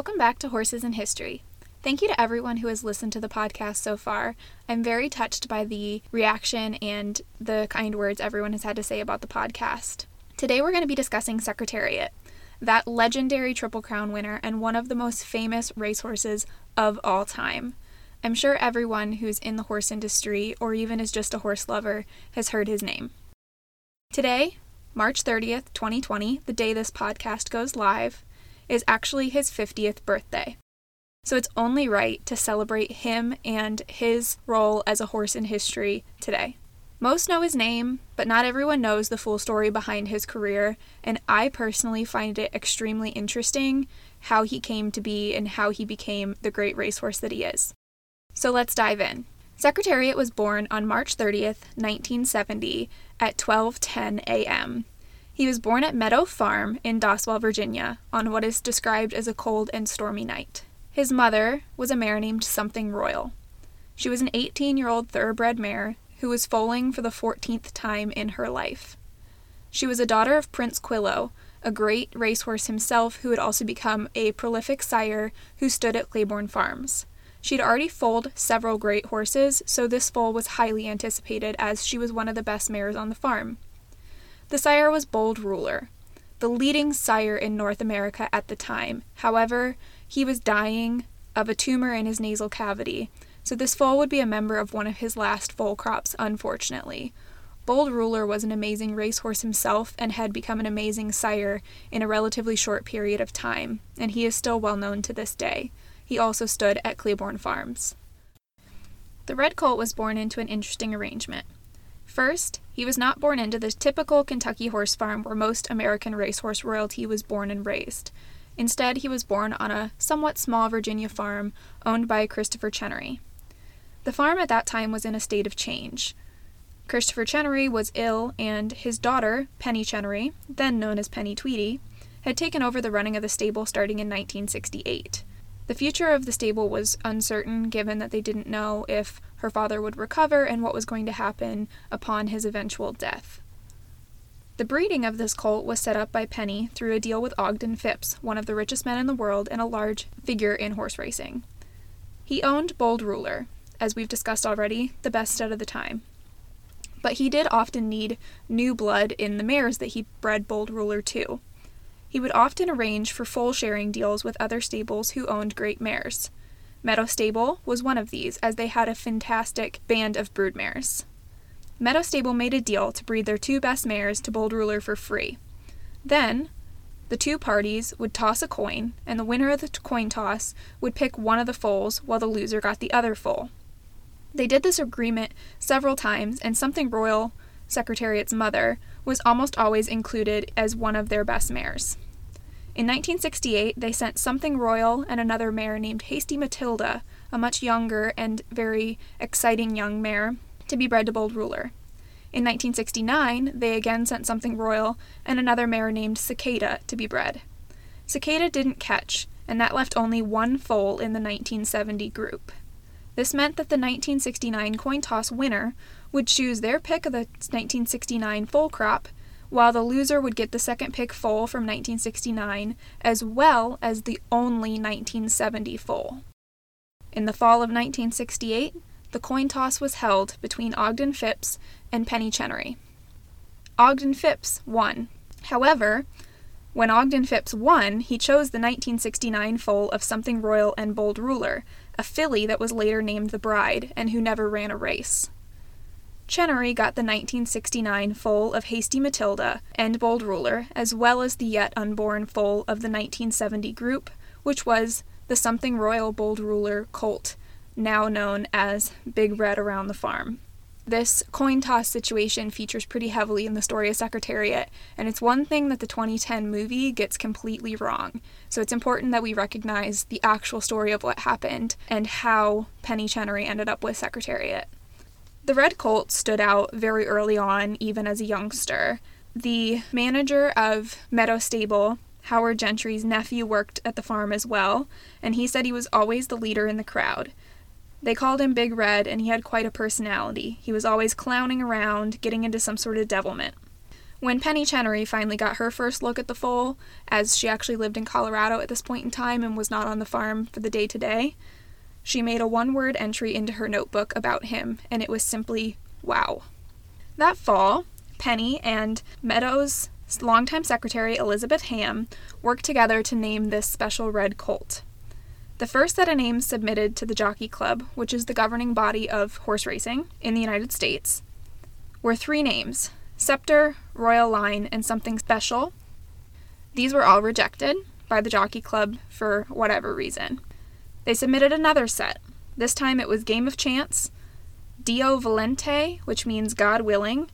Welcome back to Horses in History. Thank you to everyone who has listened to the podcast so far. I'm very touched by the reaction and the kind words everyone has had to say about the podcast. Today we're going to be discussing Secretariat, that legendary Triple Crown winner and one of the most famous racehorses of all time. I'm sure everyone who's in the horse industry, or even is just a horse lover, has heard his name. Today, March 30th, 2020, the day this podcast goes live, is actually his 50th birthday. So it's only right to celebrate him and his role as a horse in history today. Most know his name, but not everyone knows the full story behind his career, and I personally find it extremely interesting how he came to be and how he became the great racehorse that he is. So let's dive in. Secretariat was born on March 30th, 1970 at 12:10 a.m. He was born at Meadow Farm in Doswell, Virginia, on what is described as a cold and stormy night. His mother was a mare named Something Royal. She was an 18-year-old thoroughbred mare who was foaling for the 14th time in her life. She was a daughter of Princequillo, a great racehorse himself who would also become a prolific sire who stood at Claiborne Farms. She'd already foaled several great horses, so this foal was highly anticipated as she was one of the best mares on the farm. The sire was Bold Ruler, the leading sire in North America at the time. However, he was dying of a tumor in his nasal cavity, so this foal would be a member of one of his last foal crops, unfortunately. Bold Ruler was an amazing racehorse himself and had become an amazing sire in a relatively short period of time, and he is still well known to this day. He also stood at Claiborne Farms. The Red Colt was born into an interesting arrangement. First, he was not born into the typical Kentucky horse farm where most American racehorse royalty was born and raised. Instead, he was born on a somewhat small Virginia farm owned by Christopher Chenery. The farm at that time was in a state of change. Christopher Chenery was ill, and his daughter, Penny Chenery, then known as Penny Tweedy, had taken over the running of the stable starting in 1968. The future of the stable was uncertain, given that they didn't know if her father would recover and what was going to happen upon his eventual death. The breeding of this colt was set up by Penny through a deal with Ogden Phipps, one of the richest men in the world and a large figure in horse racing. He owned Bold Ruler, as we've discussed already, the best stud of the time. But he did often need new blood in the mares that he bred Bold Ruler to. He would often arrange for foal sharing deals with other stables who owned great mares. Meadow Stable was one of these, as they had a fantastic band of brood mares. Meadow Stable made a deal to breed their two best mares to Bold Ruler for free. Then, the two parties would toss a coin, and the winner of the coin toss would pick one of the foals while the loser got the other foal. They did this agreement several times, and Something Royal, Secretariat's mother, was almost always included as one of their best mares. In 1968, they sent Something Royal and another mare named Hasty Matilda, a much younger and very exciting young mare, to be bred to Bold Ruler. In 1969, they again sent Something Royal and another mare named Cicada to be bred. Cicada didn't catch, and that left only one foal in the 1970 group. This meant that the 1969 coin toss winner would choose their pick of the 1969 foal crop, while the loser would get the second pick foal from 1969, as well as the only 1970 foal. In the fall of 1968, the coin toss was held between Ogden Phipps and Penny Chenery. Ogden Phipps won. However, when Ogden Phipps won, he chose the 1969 foal of Something Royal and Bold Ruler, a filly that was later named the Bride and who never ran a race. Chenery got the 1969 foal of Hasty Matilda and Bold Ruler, as well as the yet unborn foal of the 1970 group, which was the Something Royal Bold Ruler colt, now known as Big Red around the farm. This coin toss situation features pretty heavily in the story of Secretariat, and it's one thing that the 2010 movie gets completely wrong. So it's important that we recognize the actual story of what happened and how Penny Chenery ended up with Secretariat. The Red Colt stood out very early on, even as a youngster. The manager of Meadow Stable, Howard Gentry's nephew, worked at the farm as well, and he said he was always the leader in the crowd. They called him Big Red, and he had quite a personality. He was always clowning around, getting into some sort of devilment. When Penny Chenery finally got her first look at the foal, as she actually lived in Colorado at this point in time and was not on the farm for the day-to-day, she made a one-word entry into her notebook about him, and it was simply, wow. That fall, Penny and Meadow's longtime secretary, Elizabeth Ham, worked together to name this special red colt. The first set of names submitted to the Jockey Club, which is the governing body of horse racing in the United States, were three names: Scepter, Royal Line, and Something Special. These were all rejected by the Jockey Club for whatever reason. They submitted another set. This time it was Game of Chance, Dio Volente, which means God willing,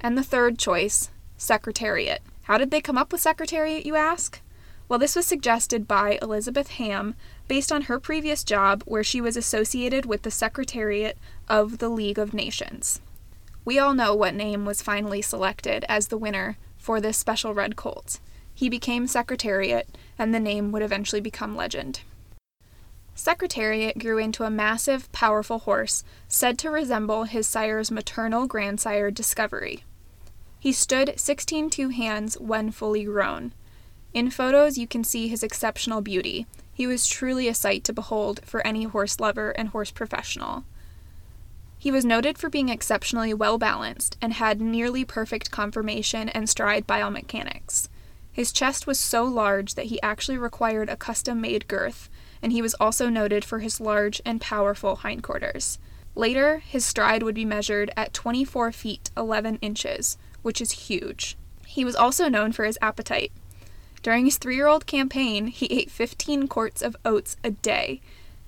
and the third choice, Secretariat. How did they come up with Secretariat, you ask? Well, this was suggested by Elizabeth Ham based on her previous job where she was associated with the Secretariat of the League of Nations. We all know what name was finally selected as the winner for this special red colt. He became Secretariat, and the name would eventually become legend. Secretariat grew into a massive, powerful horse said to resemble his sire's maternal grandsire Discovery. He stood 16-2 hands when fully grown. In photos, you can see his exceptional beauty. He was truly a sight to behold for any horse lover and horse professional. He was noted for being exceptionally well-balanced and had nearly perfect conformation and stride biomechanics. His chest was so large that he actually required a custom-made girth, and he was also noted for his large and powerful hindquarters. Later, his stride would be measured at 24 feet 11 inches, which is huge. He was also known for his appetite. During his three-year-old campaign, he ate 15 quarts of oats a day.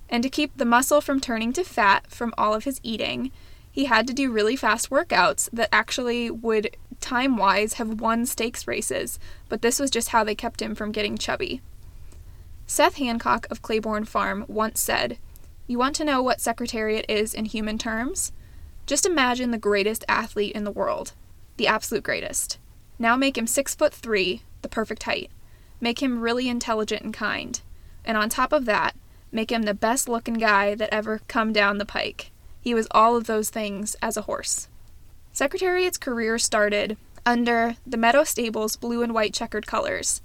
And to keep the muscle from turning to fat from all of his eating, he had to do really fast workouts that actually would, time-wise, have won stakes races, but this was just how they kept him from getting chubby. Seth Hancock of Claiborne Farm once said, "You want to know what Secretariat is in human terms? Just imagine the greatest athlete in the world, the absolute greatest. Now make him 6'3", the perfect height. Make him really intelligent and kind. And on top of that, make him the best-looking guy that ever come down the pike. He was all of those things as a horse." Secretariat's career started under the Meadow Stable's blue and white checkered colors.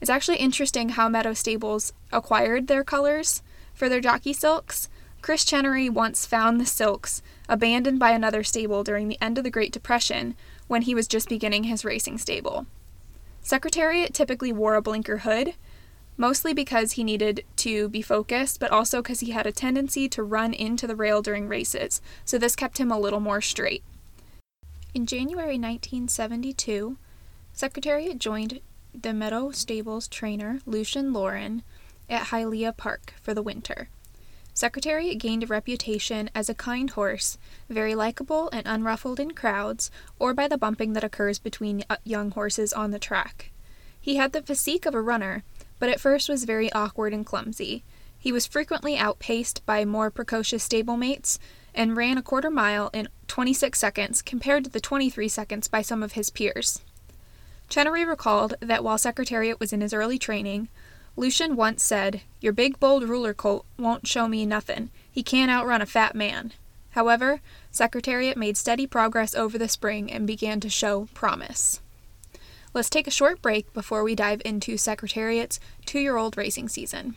It's actually interesting how Meadow Stables acquired their colors for their jockey silks. Chris Chenery once found the silks abandoned by another stable during the end of the Great Depression when he was just beginning his racing stable. Secretariat typically wore a blinker hood, mostly because he needed to be focused, but also because he had a tendency to run into the rail during races, so this kept him a little more straight. In January 1972, Secretariat joined the Meadow Stables trainer, Lucien Laurin, at Hialeah Park for the winter. Secretariat gained a reputation as a kind horse, very likable and unruffled in crowds, or by the bumping that occurs between young horses on the track. He had the physique of a runner, but at first was very awkward and clumsy. He was frequently outpaced by more precocious stablemates and ran a quarter mile in 26 seconds compared to the 23 seconds by some of his peers. Chenery recalled that while Secretariat was in his early training, Lucien once said, "Your big bold ruler colt won't show me nothing. He can't outrun a fat man." However, Secretariat made steady progress over the spring and began to show promise. Let's take a short break before we dive into Secretariat's two-year-old racing season.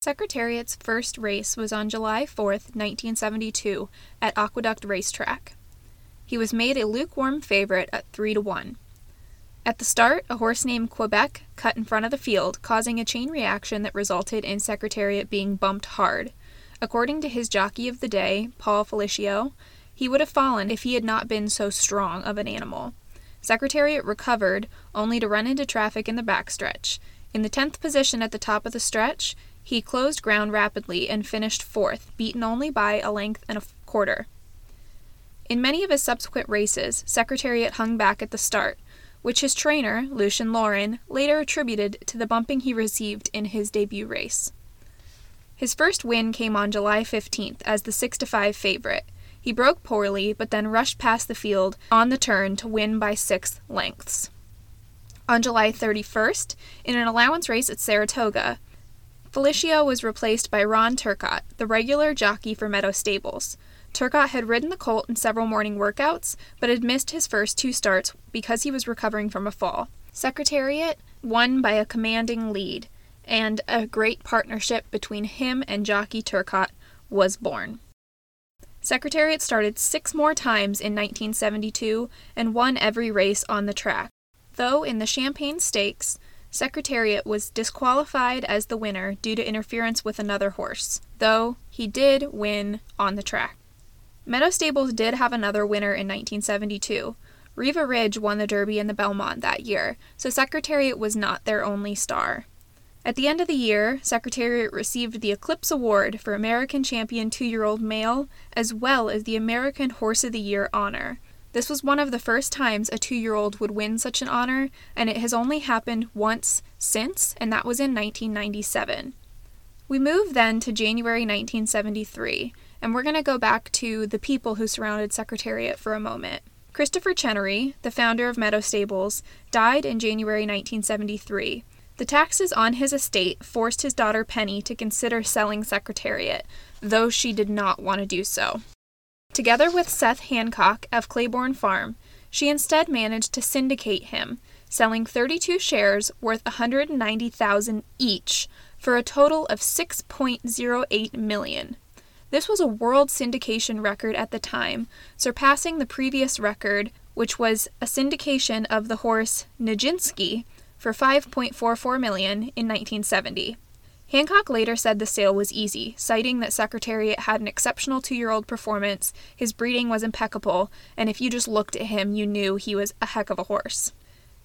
Secretariat's first race was on July 4th, 1972, at Aqueduct Racetrack. He was made a lukewarm favorite at 3-1. At the start, a horse named Quebec cut in front of the field, causing a chain reaction that resulted in Secretariat being bumped hard. According to his jockey of the day, Paul Felicio, he would have fallen if he had not been so strong of an animal. Secretariat recovered, only to run into traffic in the backstretch. In the 10th position at the top of the stretch, he closed ground rapidly and finished 4th, beaten only by a length and a quarter. In many of his subsequent races, Secretariat hung back at the start, which his trainer, Lucien Laurin, later attributed to the bumping he received in his debut race. His first win came on July 15th as the 6-5 favorite. He broke poorly, but then rushed past the field on the turn to win by 6 lengths. On July 31st, in an allowance race at Saratoga, Felicio was replaced by Ron Turcotte, the regular jockey for Meadow Stables. Turcotte had ridden the colt in several morning workouts, but had missed his first two starts because he was recovering from a fall. Secretariat won by a commanding lead, and a great partnership between him and jockey Turcotte was born. Secretariat started six more times in 1972 and won every race on the track, though in the Champaign Stakes, Secretariat was disqualified as the winner due to interference with another horse, though he did win on the track. Meadow Stables did have another winner in 1972. Riva Ridge won the Derby and the Belmont that year, so Secretariat was not their only star. At the end of the year, Secretariat received the Eclipse Award for American Champion 2-year-old male, as well as the American Horse of the Year honor. This was one of the first times a 2-year-old would win such an honor, and it has only happened once since, and that was in 1997. We move then to January 1973, and we're going to go back to the people who surrounded Secretariat for a moment. Christopher Chenery, the founder of Meadow Stables, died in January 1973. The taxes on his estate forced his daughter Penny to consider selling Secretariat, though she did not want to do so. Together with Seth Hancock of Claiborne Farm, she instead managed to syndicate him, selling 32 shares worth $190,000 each for a total of $6.08 million. This was a world syndication record at the time, surpassing the previous record, which was a syndication of the horse Nijinsky for $5.44 million in 1970. Hancock later said the sale was easy, citing that Secretariat had an exceptional 2-year-old performance, his breeding was impeccable, and if you just looked at him, you knew he was a heck of a horse.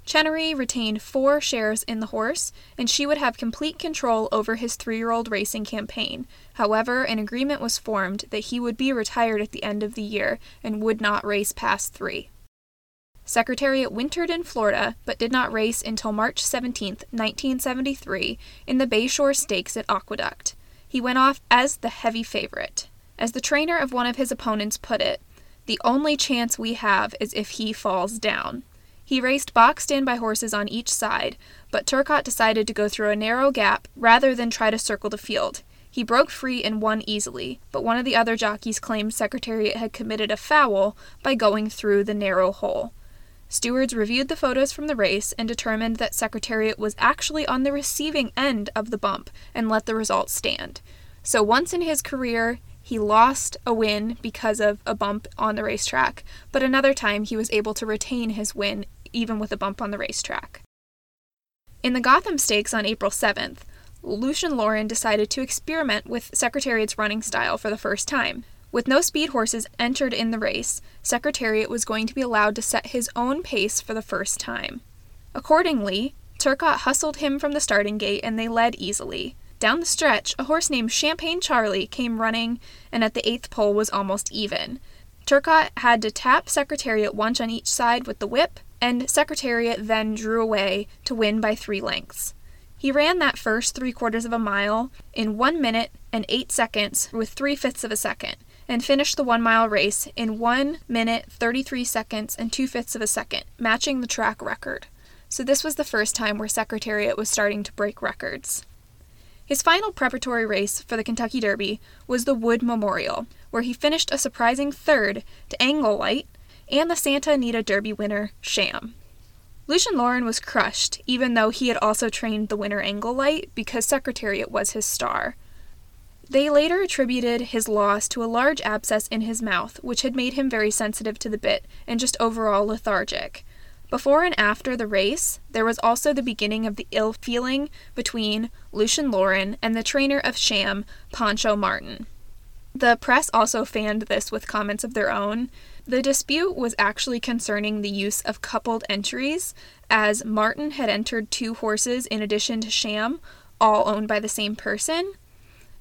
Chenery retained 4 shares in the horse, and she would have complete control over his 3-year-old racing campaign. However, an agreement was formed that he would be retired at the end of the year and would not race past 3. Secretariat wintered in Florida, but did not race until March 17, 1973, in the Bayshore Stakes at Aqueduct. He went off as the heavy favorite. As the trainer of one of his opponents put it, "The only chance we have is if he falls down." He raced boxed in by horses on each side, but Turcotte decided to go through a narrow gap rather than try to circle the field. He broke free and won easily, but one of the other jockeys claimed Secretariat had committed a foul by going through the narrow hole. Stewards reviewed the photos from the race and determined that Secretariat was actually on the receiving end of the bump and let the result stand. So once in his career, he lost a win because of a bump on the racetrack, but another time he was able to retain his win even with a bump on the racetrack. In the Gotham Stakes on April 7th, Lucien Laurin decided to experiment with Secretariat's running style for the first time. With no speed horses entered in the race, Secretariat was going to be allowed to set his own pace for the first time. Accordingly, Turcotte hustled him from the starting gate and they led easily. Down the stretch, a horse named Champagne Charlie came running and at the 8th pole was almost even. Turcotte had to tap Secretariat once on each side with the whip, and Secretariat then drew away to win by 3 lengths. He ran that first 3/4 of a mile in 1 minute and 8 seconds with 3/5 of a second. And finished the 1-mile race in 1 minute, 33 seconds, and 2/5 of a second, matching the track record. So this was the first time where Secretariat was starting to break records. His final preparatory race for the Kentucky Derby was the Wood Memorial, where he finished a surprising 3rd to Angle Light and the Santa Anita Derby winner, Sham. Lucien Laurin was crushed, even though he had also trained the winner Angle Light because Secretariat was his star. They later attributed his loss to a large abscess in his mouth, which had made him very sensitive to the bit and just overall lethargic. Before and after the race, there was also the beginning of the ill feeling between Lucien Laurin and the trainer of Sham, Pancho Martin. The press also fanned this with comments of their own. The dispute was actually concerning the use of coupled entries, as Martin had entered 2 horses in addition to Sham, all owned by the same person.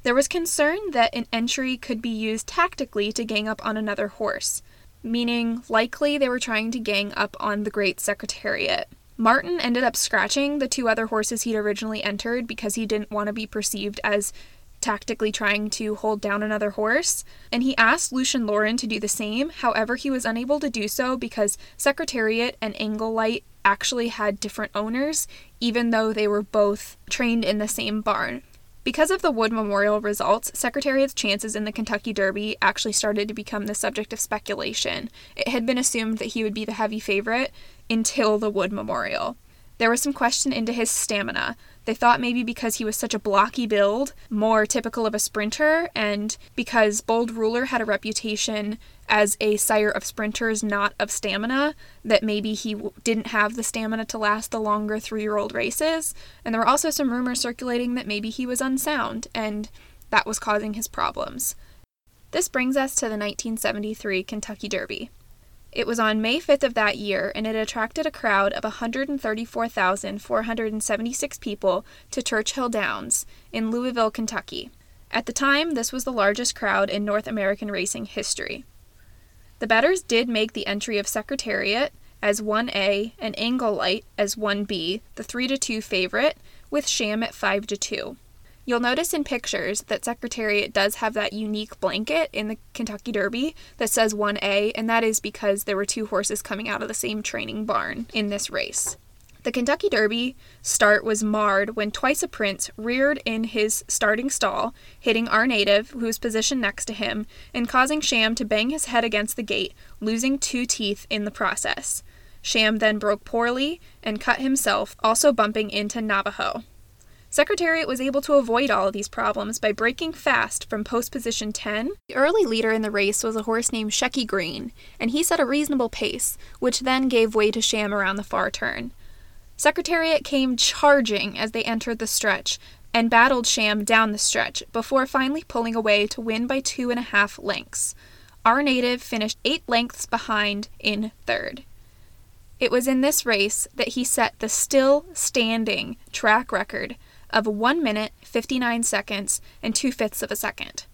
There was concern that an entry could be used tactically to gang up on another horse, meaning likely they were trying to gang up on the Great Secretariat. Martin ended up scratching the 2 other horses he'd originally entered because he didn't want to be perceived as tactically trying to hold down another horse, and he asked Lucien Laurin to do the same. However, he was unable to do so because Secretariat and Angle Light actually had different owners, even though they were both trained in the same barn. Because of the Wood Memorial results, Secretariat's chances in the Kentucky Derby actually started to become the subject of speculation. It had been assumed that he would be the heavy favorite until the Wood Memorial. There was some question into his stamina. They thought maybe because he was such a blocky build, more typical of a sprinter, and because Bold Ruler had a reputation as a sire of sprinters, not of stamina, that maybe he didn't have the stamina to last the longer three-year-old races. And there were also some rumors circulating that maybe he was unsound, and that was causing his problems. This brings us to the 1973 Kentucky Derby. It was on May 5th of that year, and it attracted a crowd of 134,476 people to Churchill Downs in Louisville, Kentucky. At the time, this was the largest crowd in North American racing history. The bettors did make the entry of Secretariat as 1A and Angle Light as 1B, the 3-2 favorite, with Sham at 5-2. You'll notice in pictures that Secretariat does have that unique blanket in the Kentucky Derby that says 1A, and that is because there were two horses coming out of the same training barn in this race. The Kentucky Derby start was marred when Twice a Prince reared in his starting stall, hitting Our Native, who was positioned next to him, and causing Sham to bang his head against the gate, losing two teeth in the process. Sham then broke poorly and cut himself, also bumping into Navajo. Secretariat was able to avoid all of these problems by breaking fast from post position 10. The early leader in the race was a horse named Shecky Green, and he set a reasonable pace, which then gave way to Sham around the far turn. Secretariat came charging as they entered the stretch, and battled Sham down the stretch, before finally pulling away to win by 2.5 lengths. Our Native finished 8 lengths behind in third. It was in this race that he set the still standing track record of 1 minute, 59 seconds, and 2/5 of a second.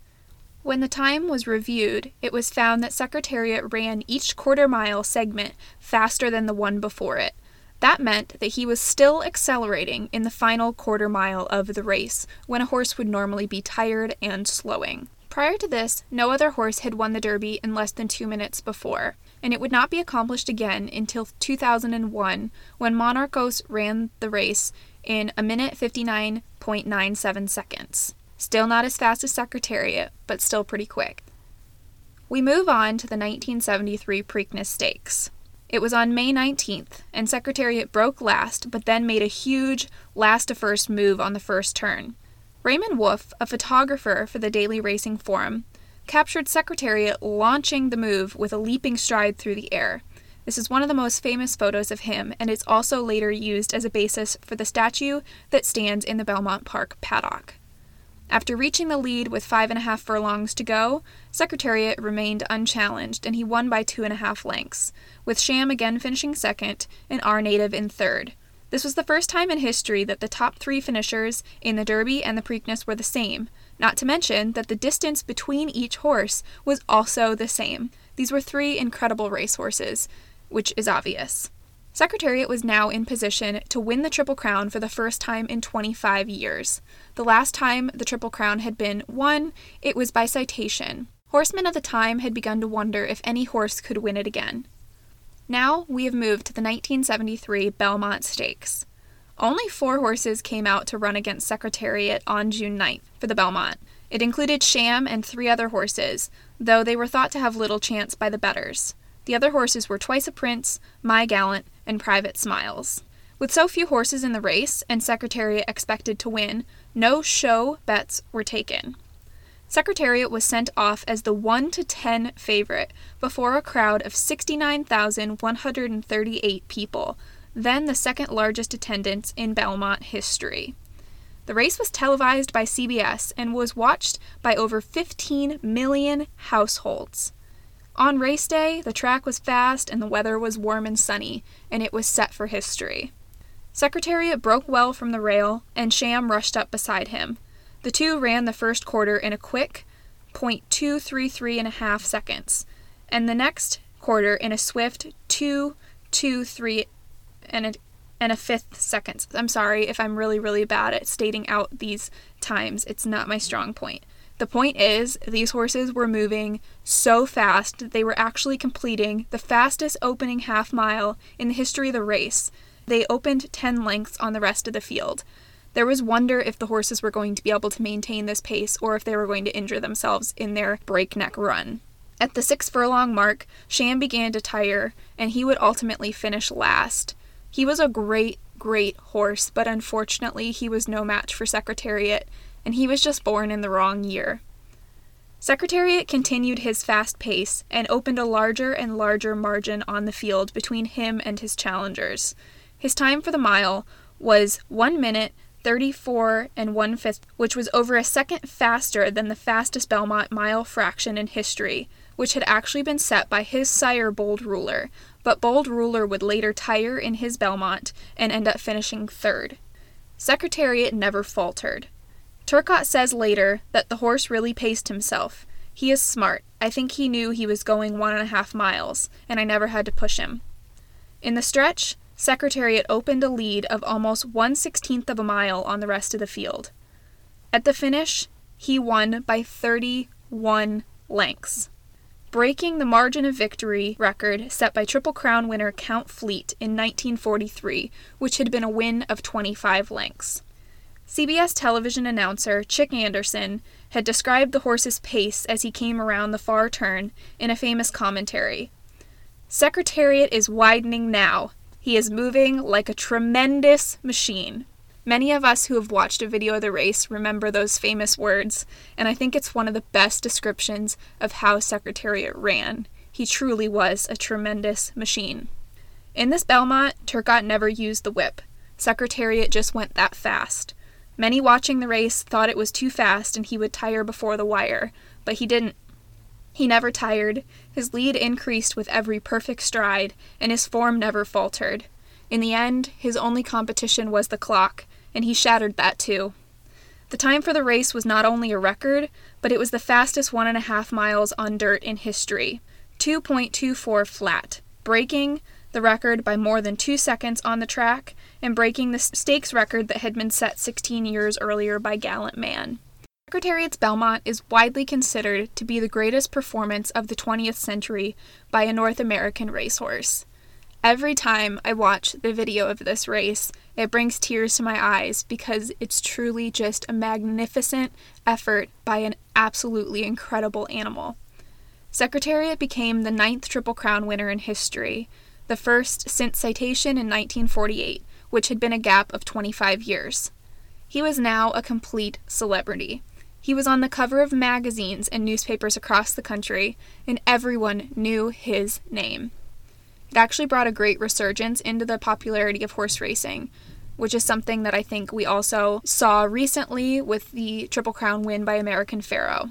When the time was reviewed, it was found that Secretariat ran each quarter-mile segment faster than the one before it. That meant that he was still accelerating in the final quarter mile of the race, when a horse would normally be tired and slowing. Prior to this, no other horse had won the Derby in less than 2 minutes before, and it would not be accomplished again until 2001, when Monarchos ran the race in 1 minute 59.97 seconds. Still not as fast as Secretariat, but still pretty quick. We move on to the 1973 Preakness Stakes. It was on May 19th, and Secretariat broke last, but then made a huge last-to-first move on the first turn. Raymond Wolfe, a photographer for the Daily Racing Forum, captured Secretariat launching the move with a leaping stride through the air. This is one of the most famous photos of him, and it's also later used as a basis for the statue that stands in the Belmont Park paddock. After reaching the lead with 5.5 furlongs to go, Secretariat remained unchallenged, and he won by 2.5 lengths, with Sham again finishing second and Our Native in third. This was the first time in history that the top three finishers in the Derby and the Preakness were the same, not to mention that the distance between each horse was also the same. These were three incredible racehorses, which is obvious. Secretariat was now in position to win the Triple Crown for the first time in 25 years. The last time the Triple Crown had been won, it was by Citation. Horsemen of the time had begun to wonder if any horse could win it again. Now we have moved to the 1973 Belmont Stakes. Only 4 horses came out to run against Secretariat on June 9th for the Belmont. It included Sham and 3 other horses, though they were thought to have little chance by the bettors. The other horses were Twice a Prince, My Gallant, and Private Smiles. With so few horses in the race, and Secretariat expected to win, no show bets were taken. Secretariat was sent off as the 1-10 favorite before a crowd of 69,138 people, then the second largest attendance in Belmont history. The race was televised by CBS and was watched by over 15 million households. On race day, the track was fast and the weather was warm and sunny, and it was set for history. Secretariat broke well from the rail, and Sham rushed up beside him. The two ran the first quarter in a quick 0.233.5 seconds, and the next quarter in a swift 2:23.5 seconds. I'm sorry if I'm really bad at stating out these times. It's not my strong point. The point is, these horses were moving so fast that they were actually completing the fastest opening half mile in the history of the race. They opened 10 lengths on the rest of the field. There was wonder if the horses were going to be able to maintain this pace or if they were going to injure themselves in their breakneck run. At the 6-furlong mark, Sham began to tire, and he would ultimately finish last. He was a great horse, but unfortunately he was no match for Secretariat, and he was just born in the wrong year. Secretariat continued his fast pace and opened a larger and larger margin on the field between him and his challengers. His time for the mile was 1:34 1/5, which was over a second faster than the fastest Belmont mile fraction in history, which had actually been set by his sire Bold Ruler, but Bold Ruler would later tire in his Belmont and end up finishing third. Secretariat never faltered. Turcotte says later that the horse really paced himself. He is smart. I think he knew he was going 1.5 miles, and I never had to push him. In the stretch, Secretariat opened a lead of almost 1/16 of a mile on the rest of the field. At the finish, he won by 31 lengths, breaking the margin of victory record set by Triple Crown winner Count Fleet in 1943, which had been a win of 25 lengths. CBS television announcer Chick Anderson had described the horse's pace as he came around the far turn in a famous commentary. Secretariat is widening now. He is moving like a tremendous machine. Many of us who have watched a video of the race remember those famous words, and I think it's one of the best descriptions of how Secretariat ran. He truly was a tremendous machine. In this Belmont, Turcotte never used the whip. Secretariat just went that fast. Many watching the race thought it was too fast and he would tire before the wire, but he didn't. He never tired, his lead increased with every perfect stride, and his form never faltered. In the end, his only competition was the clock, and he shattered that too. The time for the race was not only a record, but it was the fastest 1.5 miles on dirt in history, 2.24 flat, breaking the record by more than 2 seconds on the track, and breaking the stakes record that had been set 16 years earlier by Gallant Man. Secretariat's Belmont is widely considered to be the greatest performance of the 20th century by a North American racehorse. Every time I watch the video of this race, it brings tears to my eyes because it's truly just a magnificent effort by an absolutely incredible animal. Secretariat became the 9th Triple Crown winner in history, the first since Citation in 1948, which had been a gap of 25 years. He was now a complete celebrity. He was on the cover of magazines and newspapers across the country, and everyone knew his name. It actually brought a great resurgence into the popularity of horse racing, which is something that I think we also saw recently with the Triple Crown win by American Pharaoh.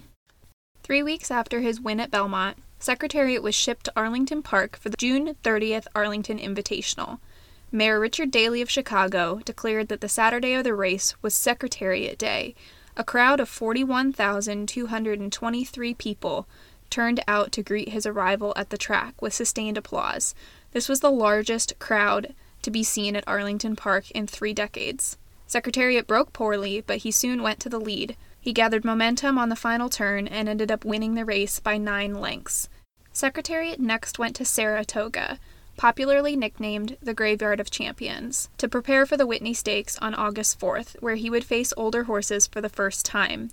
3 weeks after his win at Belmont, Secretariat was shipped to Arlington Park for the June 30th Arlington Invitational. Mayor Richard Daley of Chicago declared that the Saturday of the race was Secretariat Day. A crowd of 41,223 people turned out to greet his arrival at the track with sustained applause. This was the largest crowd to be seen at Arlington Park in 3 decades. Secretariat broke poorly, but he soon went to the lead. He gathered momentum on the final turn and ended up winning the race by 9 lengths. Secretariat next went to Saratoga, popularly nicknamed the Graveyard of Champions, to prepare for the Whitney Stakes on August 4th, where he would face older horses for the first time.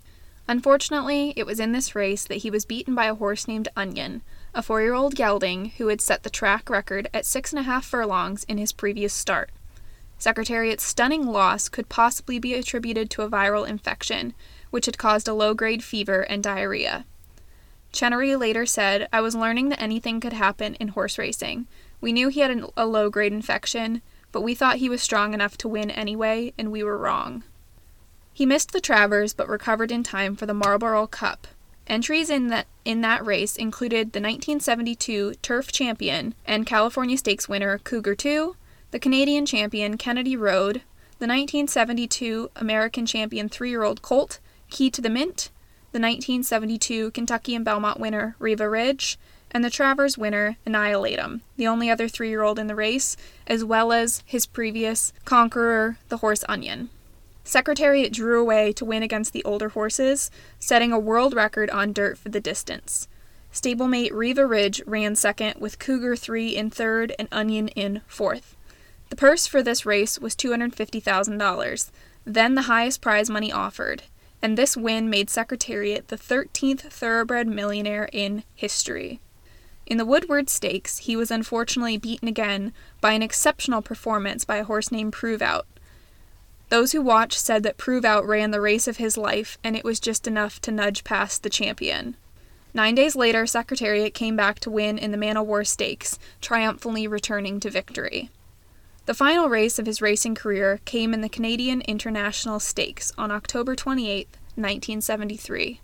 Unfortunately, it was in this race that he was beaten by a horse named Onion, a 4-year-old gelding who had set the track record at 6.5 furlongs in his previous start. Secretariat's stunning loss could possibly be attributed to a viral infection, which had caused a low-grade fever and diarrhea. Chenery later said, "I was learning that anything could happen in horse racing. We knew he had a low-grade infection, but we thought he was strong enough to win anyway, and we were wrong." He missed the Travers, but recovered in time for the Marlborough Cup. Entries in that race included the 1972 Turf Champion and California Stakes winner Cougar 2, the Canadian champion Kennedy Road, the 1972 American champion 3-year-old Colt, Key to the Mint, the 1972 Kentucky and Belmont winner Riva Ridge, and the Travers winner, Annihilatum, the only other 3-year-old in the race, as well as his previous conqueror, the horse Onion. Secretariat drew away to win against the older horses, setting a world record on dirt for the distance. Stablemate Riva Ridge ran second, with Cougar 3 in third and Onion in fourth. The purse for this race was $250,000. then the highest prize money offered, and this win made Secretariat the 13th thoroughbred millionaire in history. In the Woodward Stakes, he was unfortunately beaten again by an exceptional performance by a horse named Prove Out. Those who watched said that Prove Out ran the race of his life, and it was just enough to nudge past the champion. 9 days later, Secretariat came back to win in the Man o' War Stakes, triumphantly returning to victory. The final race of his racing career came in the Canadian International Stakes on October 28, 1973.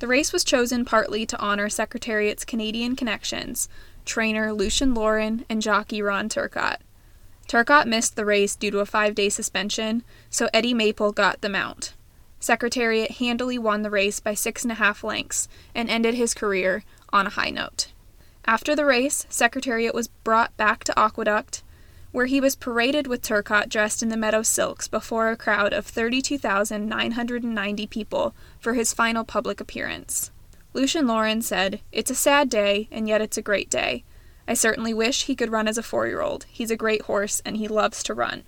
The race was chosen partly to honor Secretariat's Canadian connections, trainer Lucien Laurin and jockey Ron Turcotte. Turcotte missed the race due to a 5-day suspension, so Eddie Maple got the mount. Secretariat handily won the race by 6.5 lengths and ended his career on a high note. After the race, Secretariat was brought back to Aqueduct, where he was paraded with Turcotte dressed in the Meadow silks before a crowd of 32,990 people for his final public appearance. Lucien Laurin said, "It's a sad day, and yet it's a great day. I certainly wish he could run as a 4-year-old. He's a great horse, and he loves to run."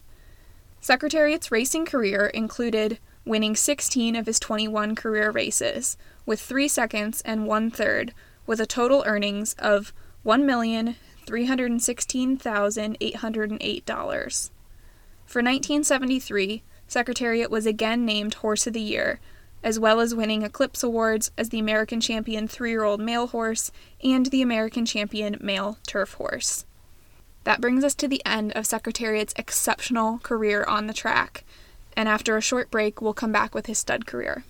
Secretariat's racing career included winning 16 of his 21 career races, with 3 seconds and 1/3, with a total earnings of $1,316,808. For 1973, Secretariat was again named Horse of the Year, as well as winning Eclipse Awards as the American Champion 3-year-old male horse and the American Champion male turf horse. That brings us to the end of Secretariat's exceptional career on the track, and after a short break, we'll come back with his stud career.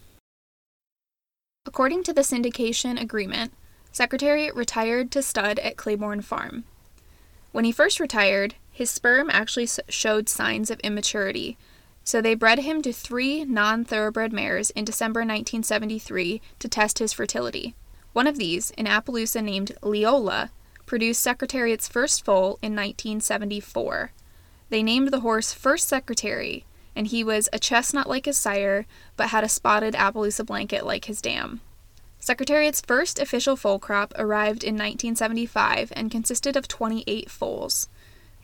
According to the syndication agreement, Secretariat retired to stud at Claiborne Farm. When he first retired, his sperm actually showed signs of immaturity, so they bred him to 3 non-thoroughbred mares in December 1973 to test his fertility. One of these, an Appaloosa named Leola, produced Secretariat's first foal in 1974. They named the horse First Secretary, and he was a chestnut like his sire, but had a spotted Appaloosa blanket like his dam. Secretariat's first official foal crop arrived in 1975 and consisted of 28 foals.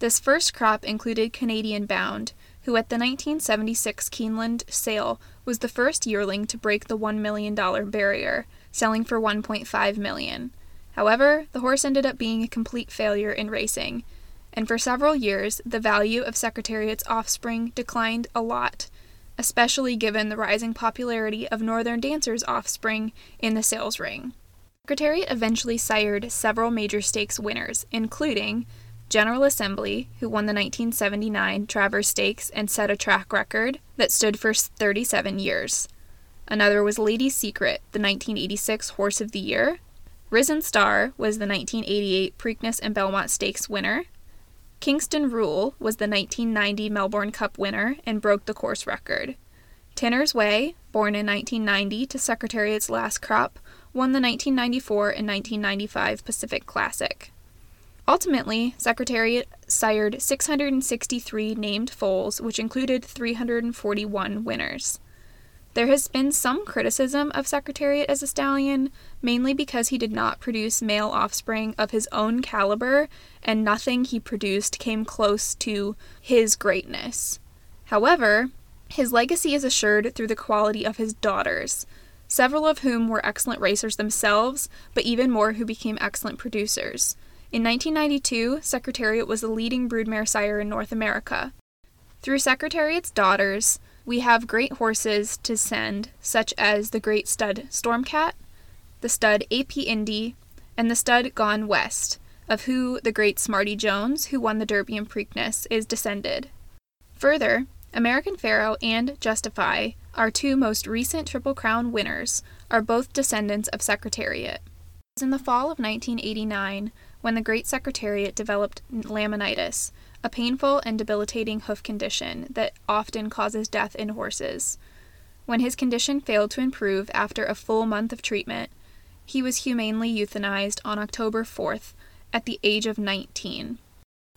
This first crop included Canadian Bound, who at the 1976 Keeneland sale was the first yearling to break the $1 million barrier, selling for $1.5 million. However, the horse ended up being a complete failure in racing, and for several years the value of Secretariat's offspring declined a lot, especially given the rising popularity of Northern Dancer's offspring in the sales ring. Secretariat eventually sired several major stakes winners, including General Assembly, who won the 1979 Traverse Stakes and set a track record that stood for 37 years. Another was Lady Secret, the 1986 Horse of the Year. Risen Star was the 1988 Preakness and Belmont Stakes winner. Kingston Rule was the 1990 Melbourne Cup winner and broke the course record. Tanner's Way, born in 1990 to Secretariat's last crop, won the 1994 and 1995 Pacific Classic. Ultimately, Secretariat sired 663 named foals, which included 341 winners. There has been some criticism of Secretariat as a stallion, mainly because he did not produce male offspring of his own caliber, and nothing he produced came close to his greatness. However, his legacy is assured through the quality of his daughters, several of whom were excellent racers themselves, but even more who became excellent producers. In 1992, Secretariat was the leading broodmare sire in North America. Through Secretariat's daughters, we have great horses to send, such as the great stud Stormcat, the stud AP Indy, and the stud Gone West, of who the great Smarty Jones, who won the Derby and Preakness, is descended. Further, American Pharaoh and Justify, our two most recent Triple Crown winners, are both descendants of Secretariat. It was in the fall of 1989 when the great Secretariat developed laminitis, a painful and debilitating hoof condition that often causes death in horses. When his condition failed to improve after a full month of treatment, he was humanely euthanized on October 4th at the age of 19.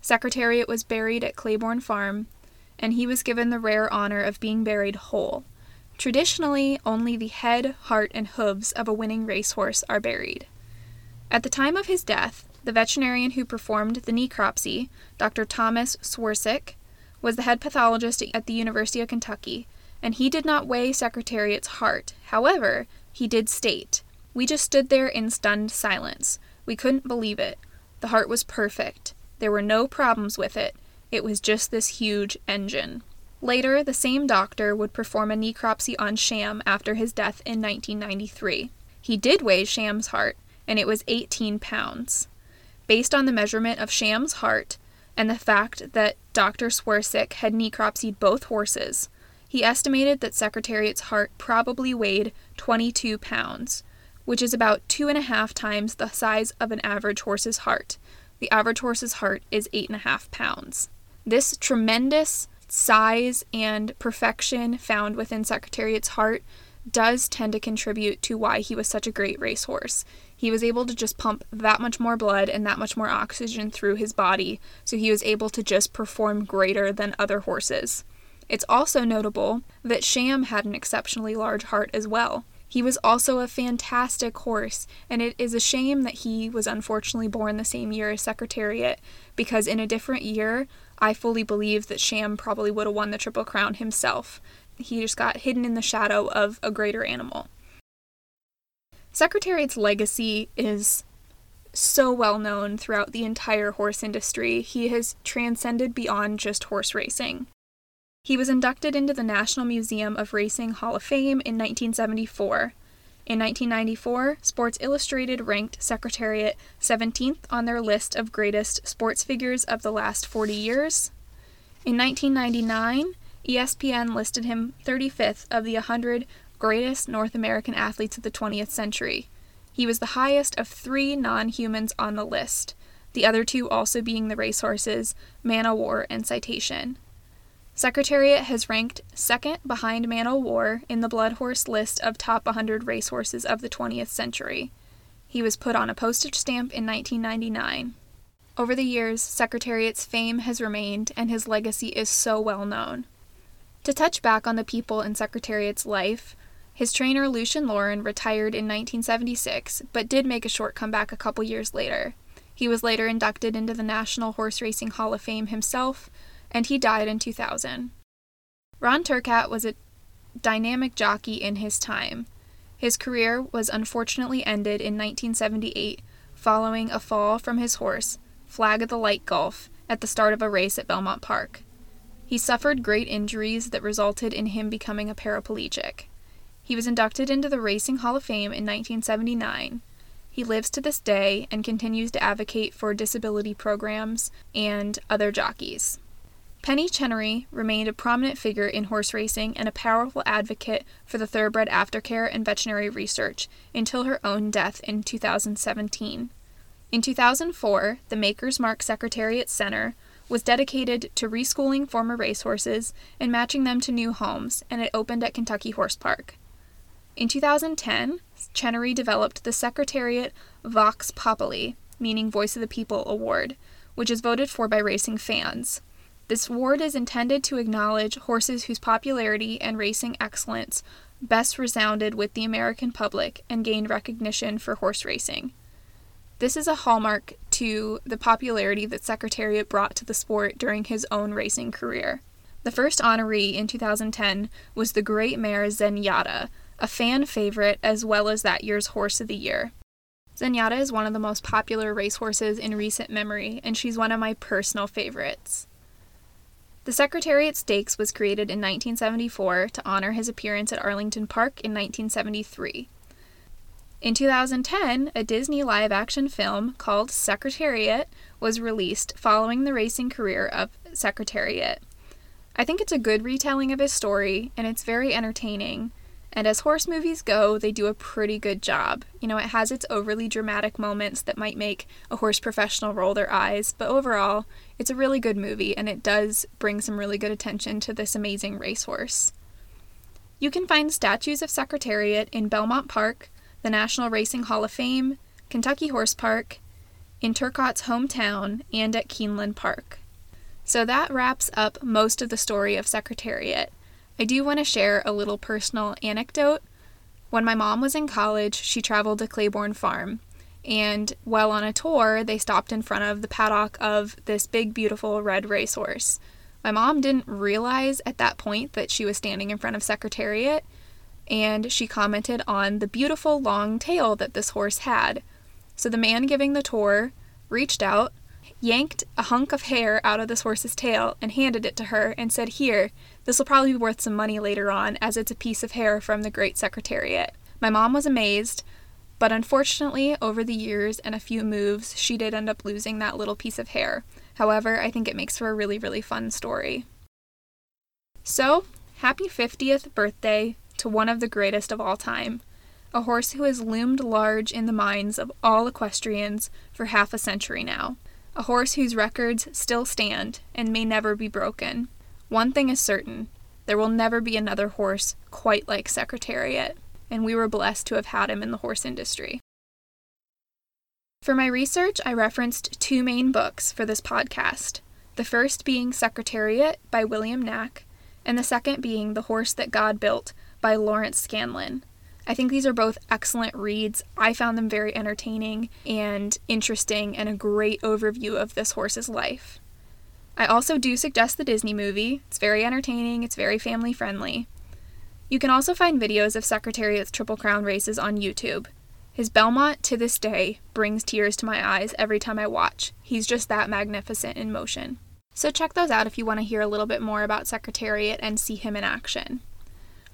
Secretariat was buried at Claiborne Farm, and he was given the rare honor of being buried whole. Traditionally, only the head, heart, and hooves of a winning racehorse are buried. At the time of his death, the veterinarian who performed the necropsy, Dr. Thomas Swersick, was the head pathologist at the University of Kentucky, and he did not weigh Secretariat's heart. However, he did state, "We just stood there in stunned silence. We couldn't believe it. The heart was perfect. There were no problems with it. It was just this huge engine." Later, the same doctor would perform a necropsy on Sham after his death in 1993. He did weigh Sham's heart, and it was 18 pounds. Based on the measurement of Sham's heart and the fact that Dr. Swersick had necropsied both horses, he estimated that Secretariat's heart probably weighed 22 pounds, which is about 2.5 times the size of an average horse's heart. The average horse's heart is 8.5 pounds. This tremendous size and perfection found within Secretariat's heart does tend to contribute to why he was such a great racehorse. He was able to just pump that much more blood and that much more oxygen through his body, so he was able to just perform greater than other horses. It's also notable that Sham had an exceptionally large heart as well. He was also a fantastic horse, and it is a shame that he was unfortunately born the same year as Secretariat, because in a different year, I fully believe that Sham probably would have won the Triple Crown himself. He just got hidden in the shadow of a greater animal. Secretariat's legacy is so well known throughout the entire horse industry. He has transcended beyond just horse racing. He was inducted into the National Museum of Racing Hall of Fame in 1974. In 1994, Sports Illustrated ranked Secretariat 17th on their list of greatest sports figures of the last 40 years. In 1999, ESPN listed him 35th of the 100 greatest North American athletes of the 20th century. He was the highest of 3 non-humans on the list, the other 2 also being the racehorses Man-O-War and Citation. Secretariat has ranked second behind Man-O-War in the blood horse list of top 100 racehorses of the 20th century. He was put on a postage stamp in 1999. Over the years, Secretariat's fame has remained, and his legacy is so well known. To touch back on the people in Secretariat's life, his trainer Lucien Laurin retired in 1976, but did make a short comeback a couple years later. He was later inducted into the National Horse Racing Hall of Fame himself, and he died in 2000. Ron Turcotte was a dynamic jockey in his time. His career was unfortunately ended in 1978 following a fall from his horse, Flag of the Light Gulf, at the start of a race at Belmont Park. He suffered great injuries that resulted in him becoming a paraplegic. He was inducted into the Racing Hall of Fame in 1979. He lives to this day and continues to advocate for disability programs and other jockeys. Penny Chenery remained a prominent figure in horse racing and a powerful advocate for the thoroughbred aftercare and veterinary research until her own death in 2017. In 2004, the Maker's Mark Secretariat Center was dedicated to reschooling former racehorses and matching them to new homes, and it opened at Kentucky Horse Park. In 2010, Chenery developed the Secretariat Vox Populi, meaning Voice of the People Award, which is voted for by racing fans. This award is intended to acknowledge horses whose popularity and racing excellence best resounded with the American public and gained recognition for horse racing. This is a hallmark to the popularity that Secretariat brought to the sport during his own racing career. The first honoree in 2010 was the great mare Zenyatta, a fan favorite as well as that year's Horse of the Year. Zenyatta is one of the most popular racehorses in recent memory, and she's one of my personal favorites. The Secretariat Stakes was created in 1974 to honor his appearance at Arlington Park in 1973. In 2010, a Disney live-action film called Secretariat was released following the racing career of Secretariat. I think it's a good retelling of his story, and it's very entertaining, and as horse movies go, they do a pretty good job. You know, it has its overly dramatic moments that might make a horse professional roll their eyes, but overall, it's a really good movie, and it does bring some really good attention to this amazing racehorse. You can find statues of Secretariat in Belmont Park, the National Racing Hall of Fame, Kentucky Horse Park, in Turcotte's hometown, and at Keeneland Park. So that wraps up most of the story of Secretariat. I do want to share a little personal anecdote. When my mom was in college, she traveled to Claiborne Farm, and while on a tour, they stopped in front of the paddock of this big, beautiful red racehorse. My mom didn't realize at that point that she was standing in front of Secretariat, and she commented on the beautiful long tail that this horse had. So the man giving the tour reached out, yanked a hunk of hair out of this horse's tail, and handed it to her and said, "Here, this will probably be worth some money later on, as it's a piece of hair from the Great Secretariat." My mom was amazed, but unfortunately, over the years and a few moves, she did end up losing that little piece of hair. However, I think it makes for a really, really fun story. So, happy 50th birthday to one of the greatest of all time, a horse who has loomed large in the minds of all equestrians for half a century now, a horse whose records still stand and may never be broken. One thing is certain, there will never be another horse quite like Secretariat, and we were blessed to have had him in the horse industry. For my research, I referenced two main books for this podcast, the first being Secretariat by William Knack, and the second being The Horse That God Built by Lawrence Scanlon. I think these are both excellent reads. I found them very entertaining and interesting, and a great overview of this horse's life. I also do suggest the Disney movie. It's very entertaining, it's very family friendly. You can also find videos of Secretariat's Triple Crown races on YouTube. His Belmont, to this day, brings tears to my eyes every time I watch. He's just that magnificent in motion. So check those out if you want to hear a little bit more about Secretariat and see him in action.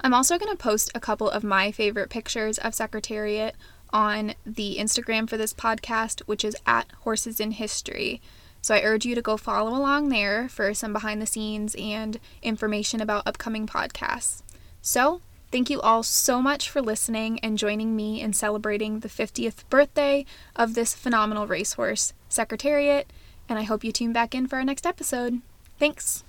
I'm also going to post a couple of my favorite pictures of Secretariat on the Instagram for this podcast, which is @horsesinhistory. So I urge you to go follow along there for some behind the scenes and information about upcoming podcasts. So, thank you all so much for listening and joining me in celebrating the 50th birthday of this phenomenal racehorse, Secretariat, and I hope you tune back in for our next episode. Thanks!